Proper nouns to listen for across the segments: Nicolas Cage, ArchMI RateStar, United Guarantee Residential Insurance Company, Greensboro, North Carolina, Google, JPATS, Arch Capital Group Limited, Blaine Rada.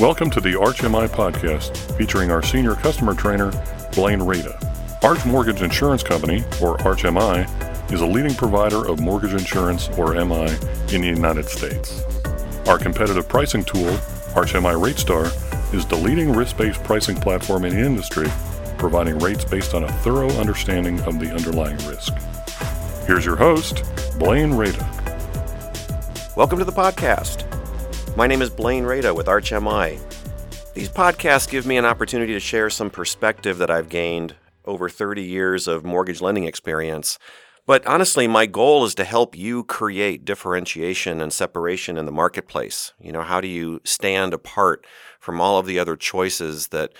Welcome to the ArchMI podcast, featuring our senior customer trainer, Blaine Rada. Arch Mortgage Insurance Company, or ArchMI, is a leading provider of mortgage insurance, or MI, in the United States. Our competitive pricing tool, ArchMI RateStar, is the leading risk-based pricing platform in the industry, providing rates based on a thorough understanding of the underlying risk. Here's your host, Blaine Rada. Welcome to the podcast. My name is Blaine Rada with ArchMI. These podcasts give me an opportunity to share some perspective that I've gained over 30 years of mortgage lending experience. But honestly, my goal is to help you create differentiation and separation in the marketplace. You know, how do you stand apart from all of the other choices that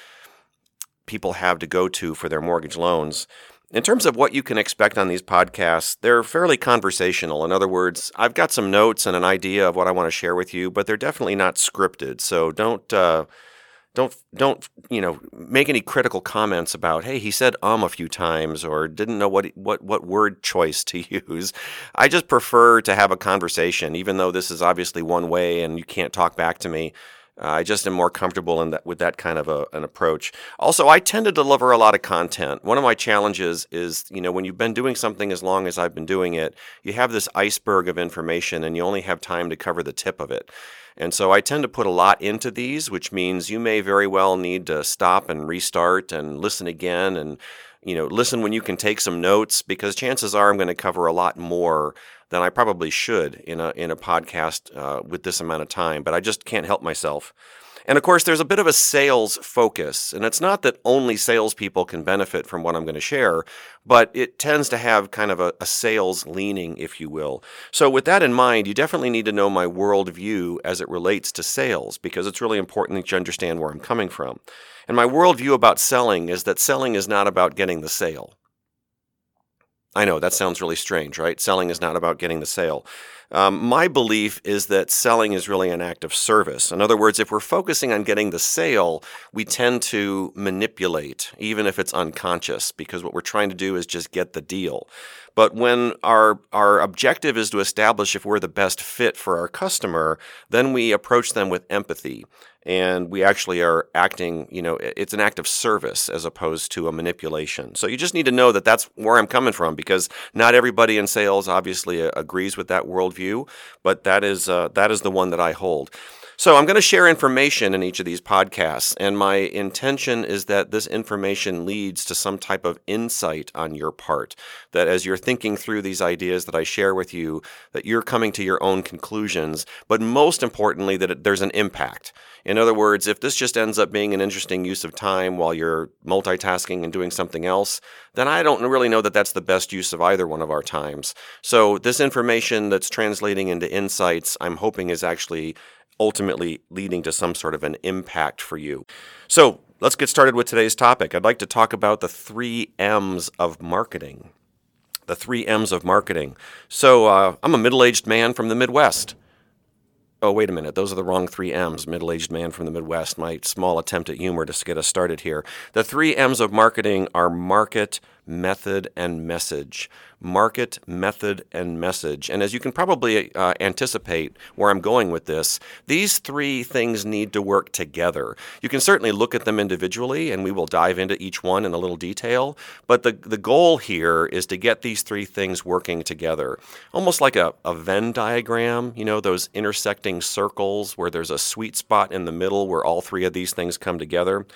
people have to go to for their mortgage loans? In terms of what you can expect on these podcasts, they're fairly conversational. In other words, I've got some notes and an idea of what I want to share with you, but they're definitely not scripted. So don't make any critical comments about, hey, he said a few times, or didn't know what word choice to use. I just prefer to have a conversation, even though this is obviously one way and you can't talk back to me. I just am more comfortable with that kind of an approach. Also, I tend to deliver a lot of content. One of my challenges is, when you've been doing something as long as I've been doing it, you have this iceberg of information and you only have time to cover the tip of it. And so I tend to put a lot into these, which means you may very well need to stop and restart and listen again and, listen when you can take some notes, because chances are I'm going to cover a lot more than I probably should in a podcast with this amount of time, but I just can't help myself. And of course, there's a bit of a sales focus, and it's not that only salespeople can benefit from what I'm going to share, but it tends to have kind of a sales leaning, if you will. So with that in mind, you definitely need to know my worldview as it relates to sales, because it's really important that you understand where I'm coming from. And my worldview about selling is that selling is not about getting the sale. I know, that sounds really strange, right? Selling is not about getting the sale. My belief is that selling is really an act of service. In other words, if we're focusing on getting the sale, we tend to manipulate, even if it's unconscious, because what we're trying to do is just get the deal. But when our objective is to establish if we're the best fit for our customer, then we approach them with empathy. And we actually are acting, it's an act of service as opposed to a manipulation. So you just need to know that that's where I'm coming from, because not everybody in sales obviously agrees with that worldview, but that is the one that I hold. So I'm going to share information in each of these podcasts, and my intention is that this information leads to some type of insight on your part, that as you're thinking through these ideas that I share with you, that you're coming to your own conclusions, but most importantly, that there's an impact. In other words, if this just ends up being an interesting use of time while you're multitasking and doing something else, then I don't really know that that's the best use of either one of our times. So this information that's translating into insights, I'm hoping is actually ultimately leading to some sort of an impact for you. So let's get started with today's topic. I'd like to talk about the 3 M's of marketing. The 3 M's of marketing. So I'm a middle-aged man from the Midwest. Oh, wait a minute. Those are the wrong 3 M's, middle-aged man from the Midwest. My small attempt at humor to get us started here. The 3 M's of marketing are market, method, and message. Market, method, and message. And as you can probably anticipate where I'm going with this, these three things need to work together. You can certainly look at them individually, and we will dive into each one in a little detail. But the goal here is to get these three things working together. Almost like a Venn diagram, those intersecting circles where there's a sweet spot in the middle where all three of these things come together.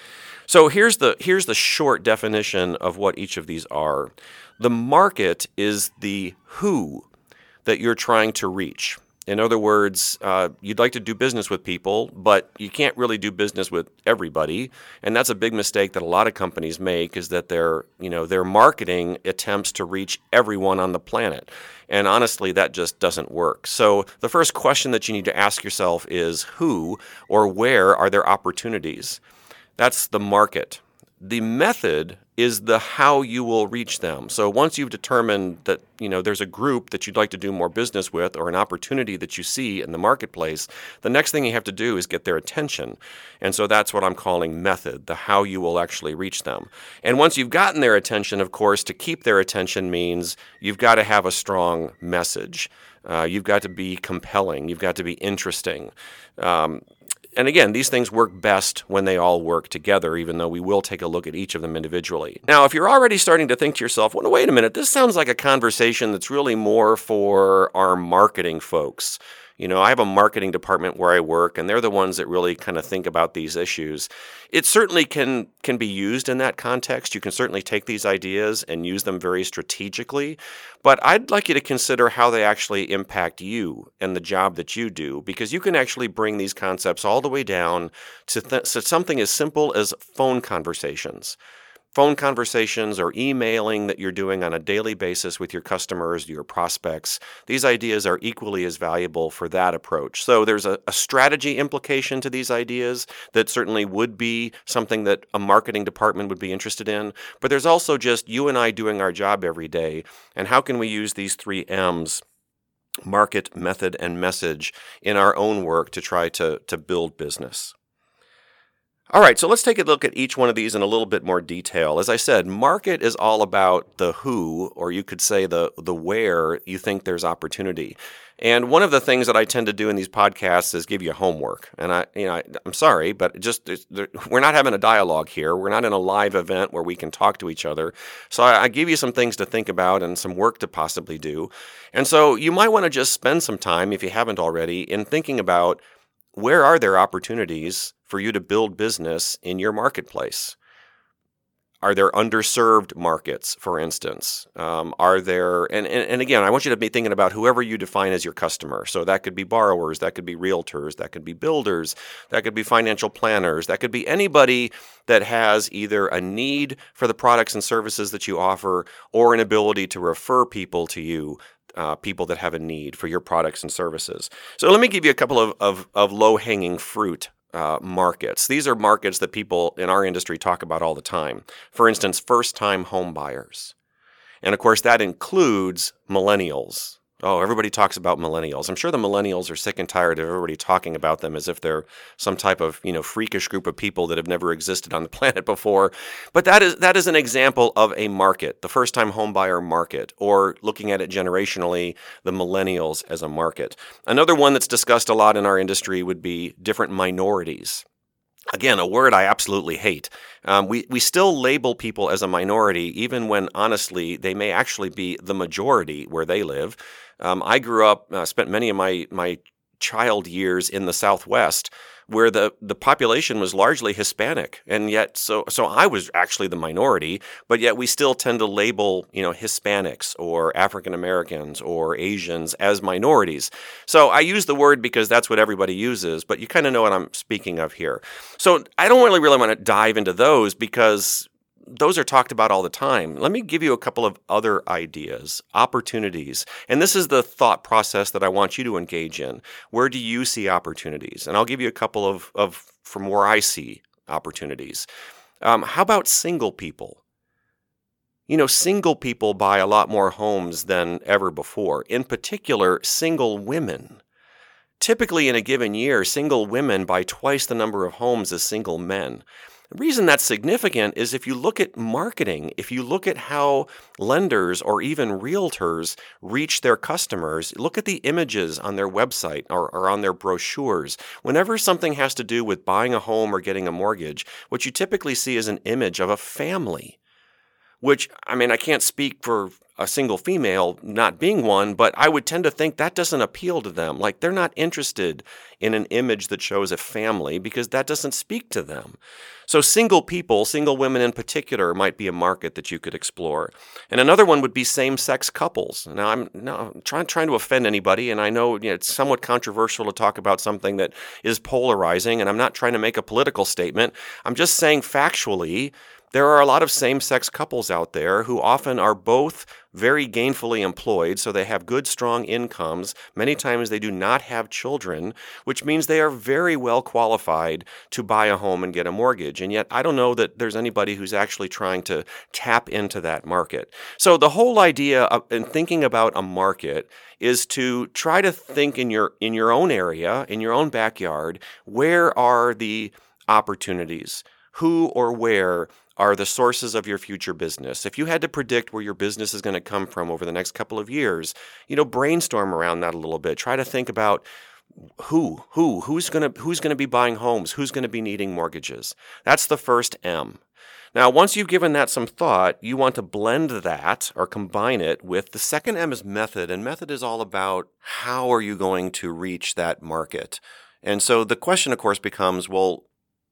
So here's the short definition of what each of these are. The market is the who that you're trying to reach. In other words, you'd like to do business with people, but you can't really do business with everybody. And that's a big mistake that a lot of companies make, is that their marketing attempts to reach everyone on the planet. And honestly, that just doesn't work. So the first question that you need to ask yourself is, who or where are there opportunities? That's the market. The method is the how you will reach them. So once you've determined that, there's a group that you'd like to do more business with, or an opportunity that you see in the marketplace, the next thing you have to do is get their attention. And so that's what I'm calling method, the how you will actually reach them. And once you've gotten their attention, of course, to keep their attention means you've got to have a strong message. You've got to be compelling. You've got to be interesting. And again, these things work best when they all work together, even though we will take a look at each of them individually. Now, if you're already starting to think to yourself, well, wait a minute, this sounds like a conversation that's really more for our marketing folks. You know, I have a marketing department where I work, and they're the ones that really kind of think about these issues. It certainly can be used in that context. You can certainly take these ideas and use them very strategically. But I'd like you to consider how they actually impact you and the job that you do, because you can actually bring these concepts all the way down to something as simple as phone conversations. Phone conversations or emailing that you're doing on a daily basis with your customers, your prospects, these ideas are equally as valuable for that approach. So there's a strategy implication to these ideas that certainly would be something that a marketing department would be interested in. But there's also just you and I doing our job every day. And how can we use these three M's? Market, method, and message in our own work to try to build business. All right, so let's take a look at each one of these in a little bit more detail. As I said, market is all about the who, or you could say the where you think there's opportunity. And one of the things that I tend to do in these podcasts is give you homework. And I'm sorry, but just we're not having a dialogue here. We're not in a live event where we can talk to each other. So I give you some things to think about and some work to possibly do. And so you might want to just spend some time, if you haven't already, in thinking about where are there opportunities for you to build business in your marketplace? Are there underserved markets, for instance? Are there, and again, I want you to be thinking about whoever you define as your customer. So that could be borrowers, that could be realtors, that could be builders, that could be financial planners, that could be anybody that has either a need for the products and services that you offer or an ability to refer people to you. People that have a need for your products and services. So let me give you a couple of low-hanging fruit markets. These are markets that people in our industry talk about all the time. For instance, first-time home buyers. And of course, that includes millennials. Oh, everybody talks about millennials. I'm sure the millennials are sick and tired of everybody talking about them as if they're some type of, freakish group of people that have never existed on the planet before. But that is an example of a market, the first-time homebuyer market, or looking at it generationally, the millennials as a market. Another one that's discussed a lot in our industry would be different minorities. Again, a word I absolutely hate. We still label people as a minority, even when, honestly, they may actually be the majority where they live. I grew up, spent many of my child years in the Southwest, where the population was largely Hispanic. And yet, so I was actually the minority, but yet we still tend to label, Hispanics or African Americans or Asians as minorities. So I use the word because that's what everybody uses, but you kind of know what I'm speaking of here. So I don't really want to dive into those because those are talked about all the time. Let me give you a couple of other ideas, opportunities. And this is the thought process that I want you to engage in. Where do you see opportunities? And I'll give you a couple of from where I see opportunities. How about single people? Single people buy a lot more homes than ever before. In particular, single women. Typically in a given year, single women buy twice the number of homes as single men. The reason that's significant is if you look at marketing, if you look at how lenders or even realtors reach their customers, look at the images on their website or on their brochures. Whenever something has to do with buying a home or getting a mortgage, what you typically see is an image of a family, which, I can't speak for a single female not being one, but I would tend to think that doesn't appeal to them. Like they're not interested in an image that shows a family because that doesn't speak to them. So single people, single women in particular, might be a market that you could explore. And another one would be same-sex couples. Now, I'm trying to offend anybody, and I know, it's somewhat controversial to talk about something that is polarizing, and I'm not trying to make a political statement. I'm just saying factually, there are a lot of same-sex couples out there who often are both very gainfully employed, so they have good, strong incomes. Many times they do not have children, which means they are very well qualified to buy a home and get a mortgage. And yet I don't know that there's anybody who's actually trying to tap into that market. So the whole idea in thinking about a market is to try to think in your own area, in your own backyard, where are the opportunities? Who or where are the sources of your future business? If you had to predict where your business is going to come from over the next couple of years, brainstorm around that a little bit. Try to think about who's going to be buying homes? Who's going to be needing mortgages? That's the first M. Now, once you've given that some thought, you want to blend that or combine it with the second M is method, and method is all about how are you going to reach that market? And so the question, of course, becomes, well,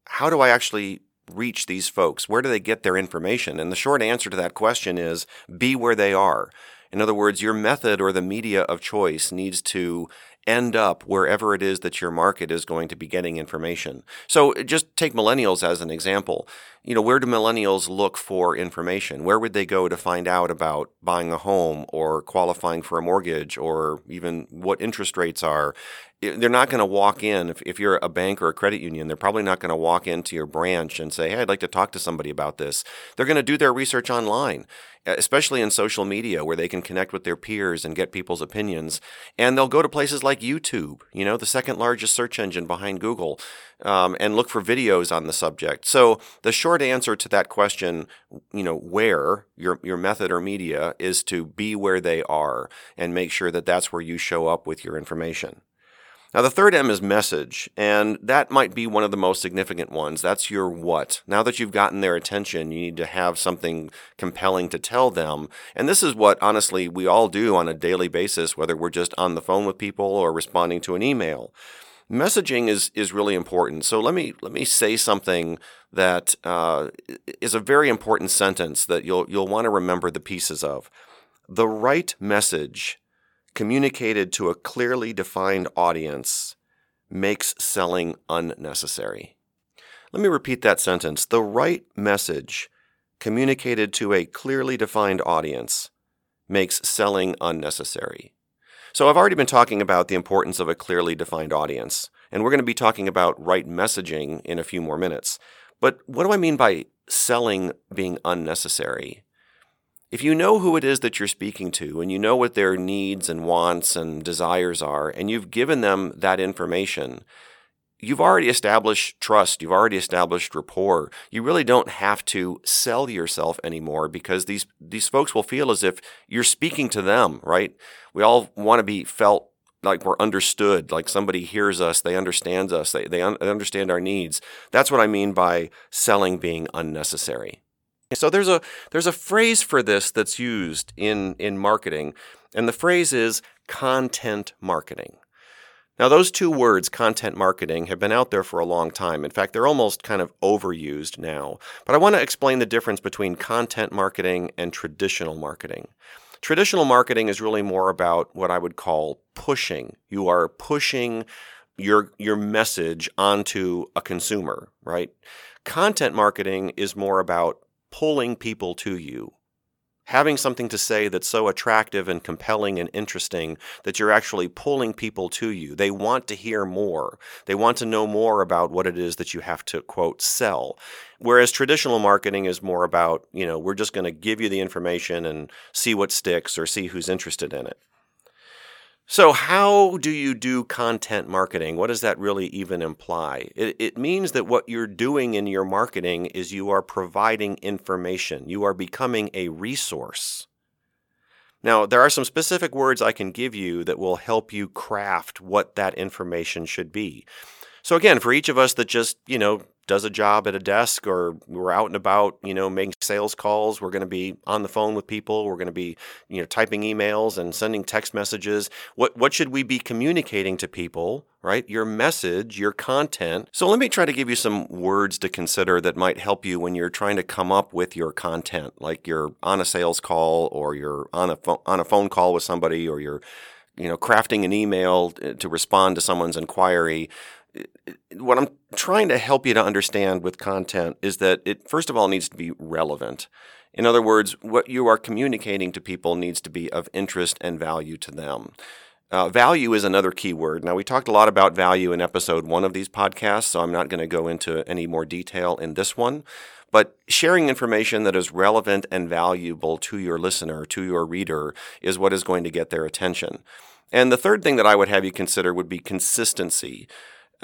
how do I actually reach these folks? Where do they get their information? And the short answer to that question is be where they are. In other words, your method or the media of choice needs to end up wherever it is that your market is going to be getting information. So just take millennials as an example. You know, where do millennials look for information? Where would they go to find out about buying a home or qualifying for a mortgage or even what interest rates are? They're not going to walk in, if you're a bank or a credit union, they're probably not going to walk into your branch and say, hey, I'd like to talk to somebody about this. They're going to do their research online, especially in social media where they can connect with their peers and get people's opinions. And they'll go to places like YouTube, you know, the second largest search engine behind Google, and look for videos on the subject. So the short answer to that question, you know, where your method or media is to be where they are and make sure that that's where you show up with your information. Now, the third M is message, and that might be one of the most significant ones. That's your what. Now that you've gotten their attention, you need to have something compelling to tell them. And this is what, honestly, we all do on a daily basis, whether we're just on the phone with people or responding to an email. Messaging is really important. So let me say something that is a very important sentence that you'll want to remember the pieces of. The right message communicated to a clearly defined audience makes selling unnecessary. Let me repeat that sentence. The right message communicated to a clearly defined audience makes selling unnecessary. So I've already been talking about the importance of a clearly defined audience, and we're going to be talking about right messaging in a few more minutes. But what do I mean by selling being unnecessary? If you know who it is that you're speaking to and you know what their needs and wants and desires are, and you've given them that information, you've already established trust. You've already established rapport. You really don't have to sell yourself anymore because these folks will feel as if you're speaking to them, right? We all want to be felt like we're understood, like somebody hears us, they understands us, they understand our needs. That's what I mean by selling being unnecessary. So there's a phrase for this that's used in marketing, and the phrase is content marketing. Now, those two words, content marketing, have been out there for a long time. In fact, they're almost kind of overused now. But I want to explain the difference between content marketing and traditional marketing. Traditional marketing is really more about what I would call pushing. You are pushing your message onto a consumer, right? Content marketing is more about pulling people to you, having something to say that's so attractive and compelling and interesting that you're actually pulling people to you. They want to hear more. They want to know more about what it is that you have to, quote, sell. Whereas traditional marketing is more about, you know, we're just going to give you the information and see what sticks or see who's interested in it. So how do you do content marketing? What does that really even imply? It means that what you're doing in your marketing is you are providing information. You are becoming a resource. Now, there are some specific words I can give you that will help you craft what that information should be. So again, for each of us that just, you know, does a job at a desk or we're out and about, you know, making sales calls, we're going to be on the phone with people, we're going to be, you know, typing emails and sending text messages. What should we be communicating to people, right? Your message, your content. So let me try to give you some words to consider that might help you when you're trying to come up with your content, like you're on a sales call or you're on a phone call with somebody or you're, you know, crafting an email to respond to someone's inquiry. What I'm trying to help you to understand with content is that it, first of all, needs to be relevant. In other words, what you are communicating to people needs to be of interest and value to them. Value is another key word. Now, we talked a lot about value in episode 1 of these podcasts, so I'm not going to go into any more detail in this one. But sharing information that is relevant and valuable to your listener, to your reader, is what is going to get their attention. And the third thing that I would have you consider would be consistency.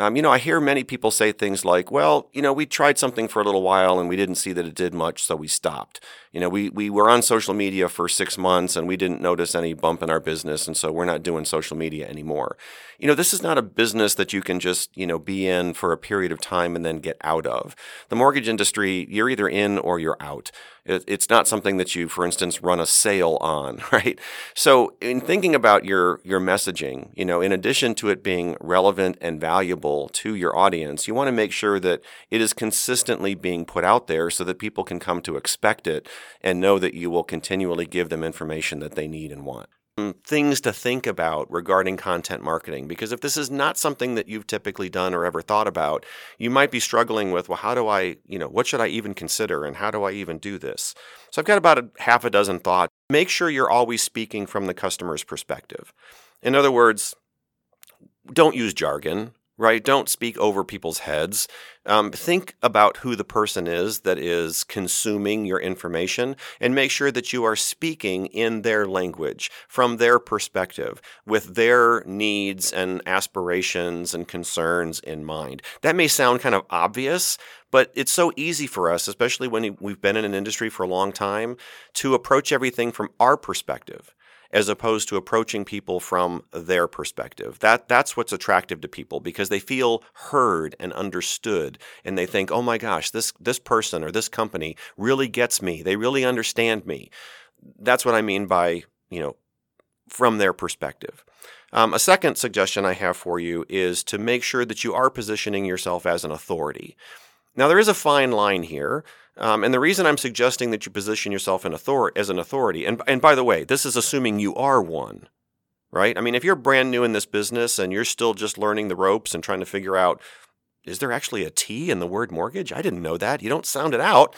I hear many people say things like, well, we tried something for a little while and we didn't see that it did much, so we stopped. We were on social media for 6 months and we didn't notice any bump in our business, and so we're not doing social media anymore. This is not a business that you can just, be in for a period of time and then get out of. The mortgage industry, you're either in or you're out. It's not something that you, for instance, run a sale on, right? So in thinking about your messaging, in addition to it being relevant and valuable to your audience, you want to make sure that it is consistently being put out there so that people can come to expect it and know that you will continually give them information that they need and want. Things to think about regarding content marketing, because if this is not something that you've typically done or ever thought about, you might be struggling with, well, how do I, what should I even consider and how do I even do this? So I've got about half a dozen thoughts. Make sure you're always speaking from the customer's perspective. In other words, don't use jargon, right? Don't speak over people's heads. Think about who the person is that is consuming your information and make sure that you are speaking in their language, from their perspective, with their needs and aspirations and concerns in mind. That may sound kind of obvious, but it's so easy for us, especially when we've been in an industry for a long time, to approach everything from our perspective, as opposed to approaching people from their perspective. That's what's attractive to people, because they feel heard and understood, and they think, oh my gosh, this person or this company really gets me. They really understand me. That's what I mean by, from their perspective. A second suggestion I have for you is to make sure that you are positioning yourself as an authority. Now, there is a fine line here. And the reason I'm suggesting that you position yourself as an authority, and by the way, this is assuming you are one, right? If you're brand new in this business and you're still just learning the ropes and trying to figure out, is there actually a T in the word mortgage? I didn't know that. You don't sound it out.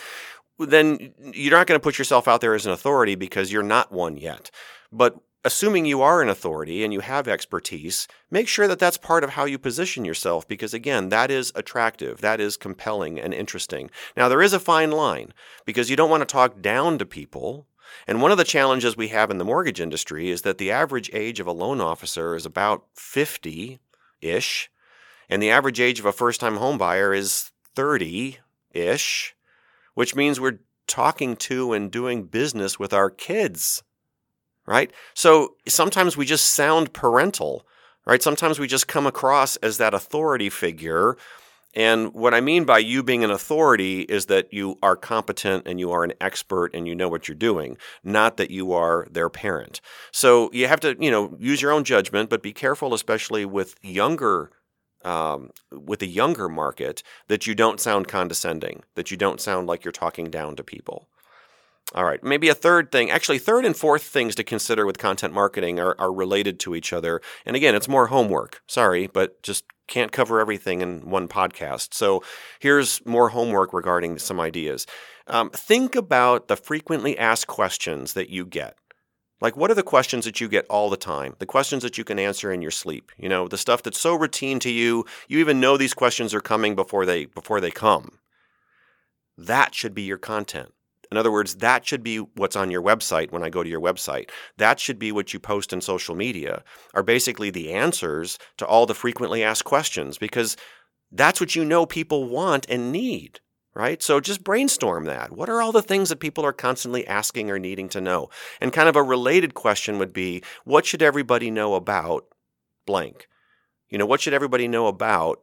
Then you're not going to put yourself out there as an authority because you're not one yet. But assuming you are an authority and you have expertise, make sure that that's part of how you position yourself, because again, that is attractive, that is compelling and interesting. Now, there is a fine line because you don't want to talk down to people. And one of the challenges we have in the mortgage industry is that the average age of a loan officer is about 50-ish, and the average age of a first-time home buyer is 30-ish, which means we're talking to and doing business with our kids. Right? So sometimes we just sound parental, right? Sometimes we just come across as that authority figure. And what I mean by you being an authority is that you are competent and you are an expert and you know what you're doing, not that you are their parent. So you have to, use your own judgment, but be careful, especially with a younger market, that you don't sound condescending, that you don't sound like you're talking down to people. All right, maybe a third thing. Actually, third and fourth things to consider with content marketing are related to each other. And again, it's more homework. Sorry, but just can't cover everything in one podcast. So here's more homework regarding some ideas. Think about the frequently asked questions that you get. Like, what are the questions that you get all the time? The questions that you can answer in your sleep? The stuff that's so routine to you, you even know these questions are coming before they come. That should be your content. In other words, that should be what's on your website when I go to your website. That should be what you post in social media, are basically the answers to all the frequently asked questions, because that's what people want and need, right? So just brainstorm that. What are all the things that people are constantly asking or needing to know? And kind of a related question would be, what should everybody know about blank? What should everybody know about,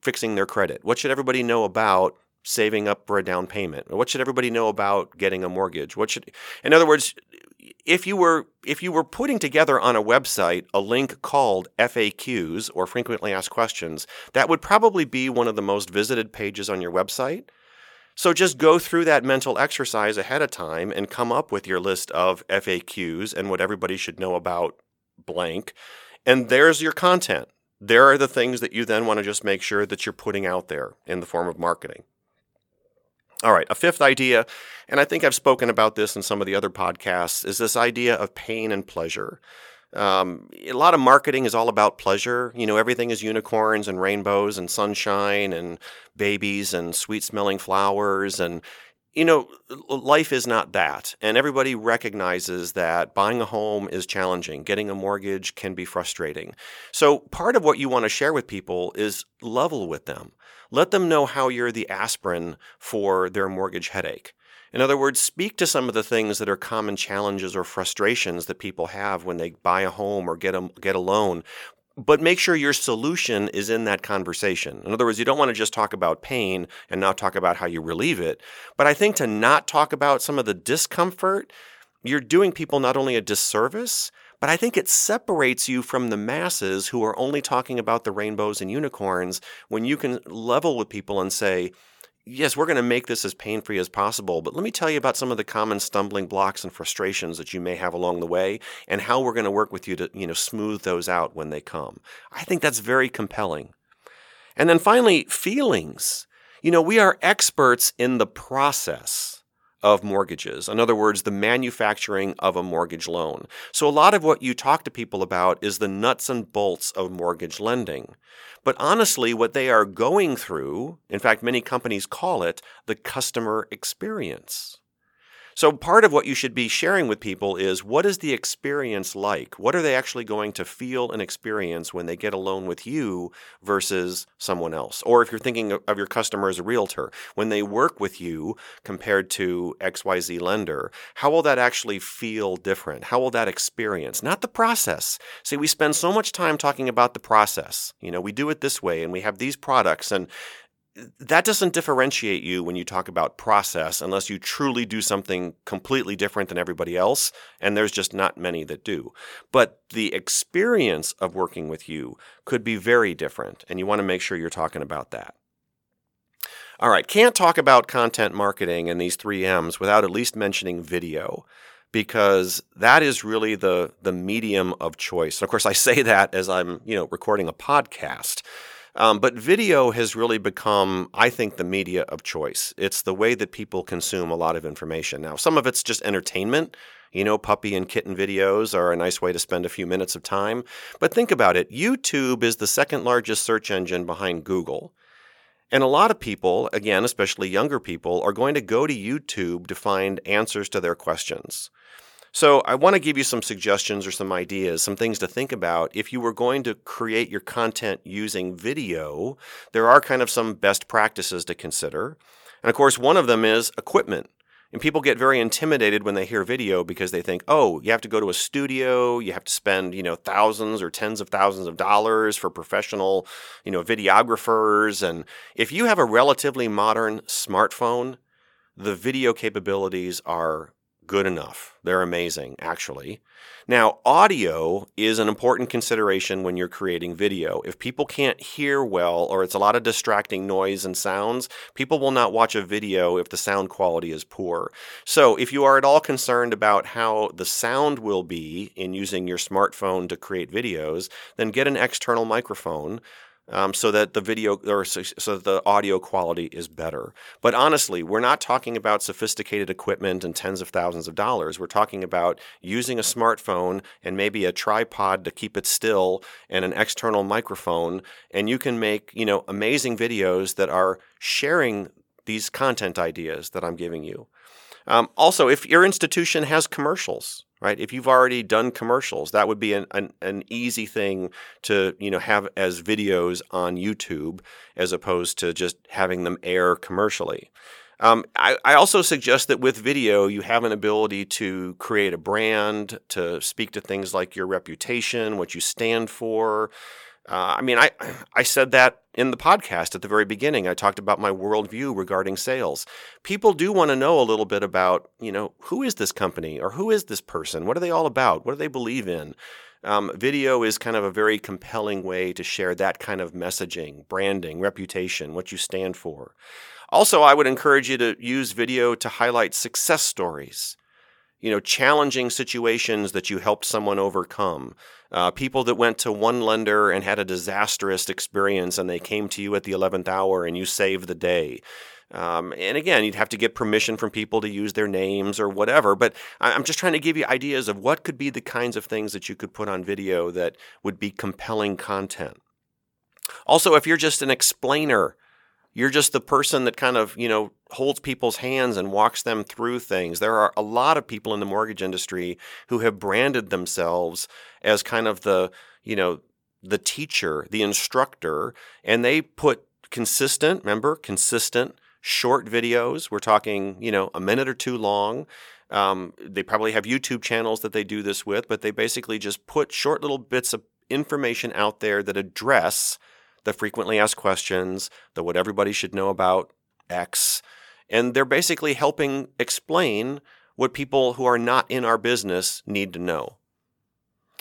fixing their credit? What should everybody know about saving up for a down payment? What should everybody know about getting a mortgage? In other words, if you were putting together on a website a link called FAQs, or frequently asked questions, that would probably be one of the most visited pages on your website. So just go through that mental exercise ahead of time and come up with your list of FAQs and what everybody should know about blank. And there's your content. There are the things that you then want to just make sure that you're putting out there in the form of marketing. All right, a fifth idea, and I think I've spoken about this in some of the other podcasts, is this idea of pain and pleasure. A lot of marketing is all about pleasure. Everything is unicorns and rainbows and sunshine and babies and sweet-smelling flowers and You know, life is not that. And everybody recognizes that buying a home is challenging. Getting a mortgage can be frustrating. So part of what you want to share with people is level with them. Let them know how you're the aspirin for their mortgage headache. In other words, speak to some of the things that are common challenges or frustrations that people have when they buy a home or get a loan. But make sure your solution is in that conversation. In other words, you don't want to just talk about pain and not talk about how you relieve it. But I think to not talk about some of the discomfort, you're doing people not only a disservice, but I think it separates you from the masses who are only talking about the rainbows and unicorns when you can level with people and say, yes, we're going to make this as pain-free as possible, but let me tell you about some of the common stumbling blocks and frustrations that you may have along the way and how we're going to work with you to, smooth those out when they come. I think that's very compelling. And then finally, feelings. We are experts in the process of mortgages. In other words, the manufacturing of a mortgage loan. So a lot of what you talk to people about is the nuts and bolts of mortgage lending. But honestly, what they are going through, in fact, many companies call it the customer experience. So part of what you should be sharing with people is, what is the experience like? What are they actually going to feel and experience when they get a loan with you versus someone else? Or if you're thinking of your customer as a realtor, when they work with you compared to XYZ lender, how will that actually feel different? How will that experience? Not the process. See, we spend so much time talking about the process. We do it this way and we have these products, and that doesn't differentiate you when you talk about process unless you truly do something completely different than everybody else, and there's just not many that do. But the experience of working with you could be very different, and you want to make sure you're talking about that. All right, can't talk about content marketing and these 3 M's without at least mentioning video, because that is really the medium of choice. And of course, I say that as I'm recording a podcast. But video has really become, I think, the media of choice. It's the way that people consume a lot of information. Now, some of it's just entertainment. Puppy and kitten videos are a nice way to spend a few minutes of time. But think about it. YouTube is the second largest search engine behind Google. And a lot of people, again, especially younger people, are going to go to YouTube to find answers to their questions. So I want to give you some suggestions or some ideas, some things to think about. If you were going to create your content using video, there are kind of some best practices to consider. And of course, one of them is equipment. And people get very intimidated when they hear video because they think, oh, you have to go to a studio, you have to spend, thousands or tens of thousands of dollars for professional, videographers. And if you have a relatively modern smartphone, the video capabilities are good enough. They're amazing, actually. Now, audio is an important consideration when you're creating video. If people can't hear well, or it's a lot of distracting noise and sounds, people will not watch a video if the sound quality is poor. So if you are at all concerned about how the sound will be in using your smartphone to create videos, then get an external microphone. So that the video or so that the audio quality is better. But honestly, we're not talking about sophisticated equipment and tens of thousands of dollars. We're talking about using a smartphone and maybe a tripod to keep it still and an external microphone. And you can make, amazing videos that are sharing these content ideas that I'm giving you. Also, if your institution has commercials, right? If you've already done commercials, that would be an easy thing to have as videos on YouTube as opposed to just having them air commercially. I also suggest that with video, you have an ability to create a brand, to speak to things like your reputation, what you stand for. I said that in the podcast at the very beginning. I talked about my worldview regarding sales. People do want to know a little bit about, who is this company or who is this person? What are they all about? What do they believe in? Video is kind of a very compelling way to share that kind of messaging, branding, reputation, what you stand for. Also, I would encourage you to use video to highlight success stories. Challenging situations that you helped someone overcome. People that went to one lender and had a disastrous experience and they came to you at the 11th hour and you saved the day. And again, you'd have to get permission from people to use their names or whatever. But I'm just trying to give you ideas of what could be the kinds of things that you could put on video that would be compelling content. Also, if you're just an explainer, You're just the person that kind of, holds people's hands and walks them through things. There are a lot of people in the mortgage industry who have branded themselves as kind of the teacher, the instructor, and they put consistent short videos. We're talking, a minute or two long. They probably have YouTube channels that they do this with, but they basically just put short little bits of information out there that address the frequently asked questions, the what everybody should know about X. And they're basically helping explain what people who are not in our business need to know.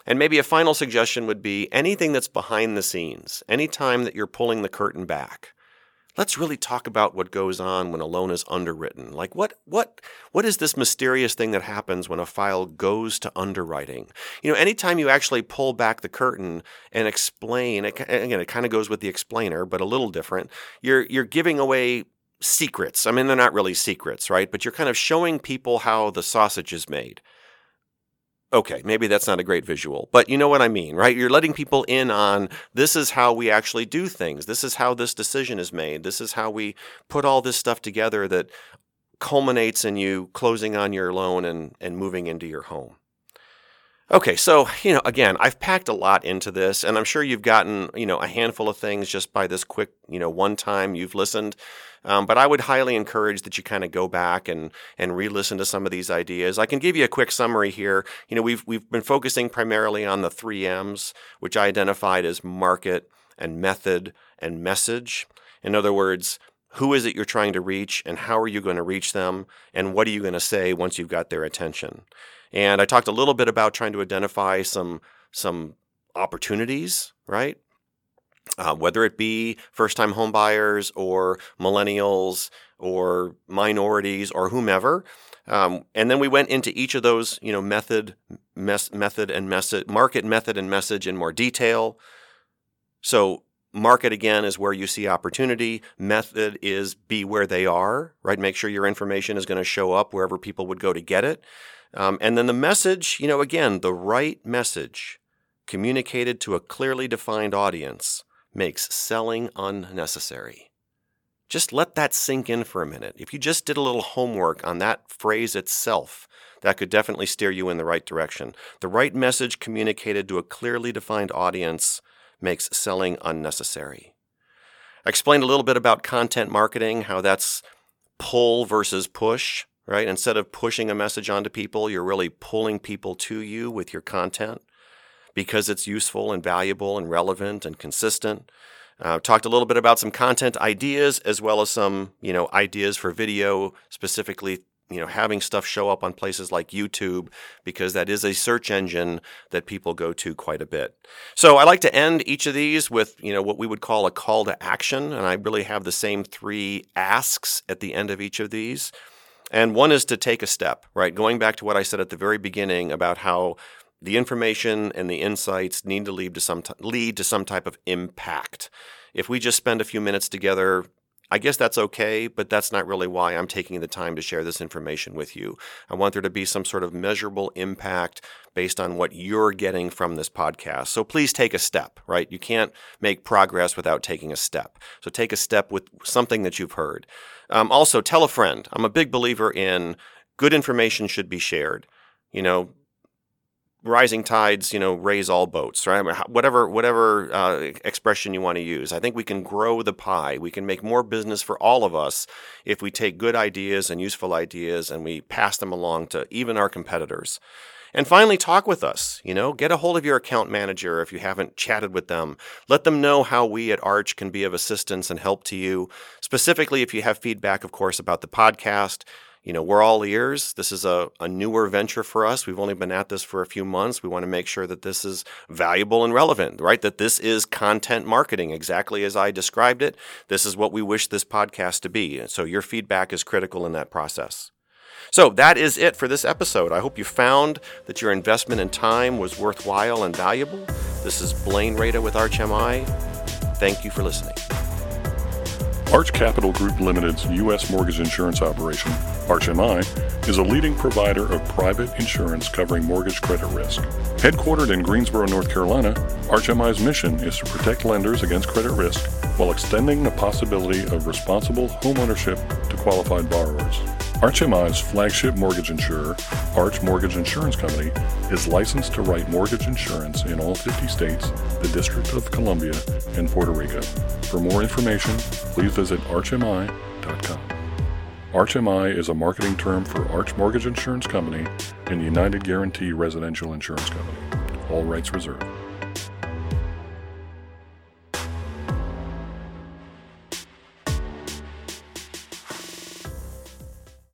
And maybe a final suggestion would be anything that's behind the scenes, any time that you're pulling the curtain back, let's really talk about what goes on when a loan is underwritten. Like what is this mysterious thing that happens when a file goes to underwriting? Anytime you actually pull back the curtain and explain, again, it kind of goes with the explainer, but a little different. You're giving away secrets. I mean, they're not really secrets, right? But you're kind of showing people how the sausage is made. Okay, maybe that's not a great visual, but you know what I mean, right? You're letting people in on this is how we actually do things. This is how this decision is made. This is how we put all this stuff together that culminates in you closing on your loan and moving into your home. Okay, so, again, I've packed a lot into this, and I'm sure you've gotten, a handful of things just by this quick, one time you've listened. But I would highly encourage that you kind of go back and re-listen to some of these ideas. I can give you a quick summary here. We've been focusing primarily on the 3 M's, which I identified as market and method and message. In other words, who is it you're trying to reach and how are you going to reach them and what are you going to say once you've got their attention? And I talked a little bit about trying to identify some opportunities, right? Whether it be first-time home buyers or millennials or minorities or whomever. And then we went into each of those, market, method, and message in more detail. So market, again, is where you see opportunity. Method is be where they are, right? Make sure your information is going to show up wherever people would go to get it. And then the message, again, the right message communicated to a clearly defined audience makes selling unnecessary. Just let that sink in for a minute. If you just did a little homework on that phrase itself, that could definitely steer you in the right direction. The right message communicated to a clearly defined audience makes selling unnecessary. I explained a little bit about content marketing, how that's pull versus push, right? Instead of pushing a message onto people, you're really pulling people to you with your content, because it's useful and valuable and relevant and consistent. Talked a little bit about some content ideas as well as some, ideas for video, specifically, having stuff show up on places like YouTube, because that is a search engine that people go to quite a bit. So I like to end each of these with, what we would call a call to action. And I really have the same 3 asks at the end of each of these. And one is to take a step, right? Going back to what I said at the very beginning about how the information and the insights need to lead to some type of impact. If we just spend a few minutes together, I guess that's okay, but that's not really why I'm taking the time to share this information with you. I want there to be some sort of measurable impact based on what you're getting from this podcast. So please take a step, right? You can't make progress without taking a step. So take a step with something that you've heard. Also, tell a friend. I'm a big believer in good information should be shared. Rising tides, raise all boats, right? Whatever expression you want to use. I think we can grow the pie. We can make more business for all of us if we take good ideas and useful ideas and we pass them along to even our competitors. And finally, talk with us. Get a hold of your account manager if you haven't chatted with them. Let them know how we at Arch can be of assistance and help to you, specifically if you have feedback, of course, about the podcast. We're all ears. This is a newer venture for us. We've only been at this for a few months. We want to make sure that this is valuable and relevant, right? That this is content marketing, exactly as I described it. This is what we wish this podcast to be. And so your feedback is critical in that process. So that is it for this episode. I hope you found that your investment in time was worthwhile and valuable. This is Blaine Rada with ArchMI. Thank you for listening. Arch Capital Group Limited's U.S. mortgage insurance operation, ArchMI, is a leading provider of private insurance covering mortgage credit risk. Headquartered in Greensboro, North Carolina, ArchMI's mission is to protect lenders against credit risk while extending the possibility of responsible homeownership to qualified borrowers. ArchMI's flagship mortgage insurer, Arch Mortgage Insurance Company, is licensed to write mortgage insurance in all 50 states, the District of Columbia, and Puerto Rico. For more information, please visit archmi.com. ArchMI is a marketing term for Arch Mortgage Insurance Company and United Guarantee Residential Insurance Company. All rights reserved.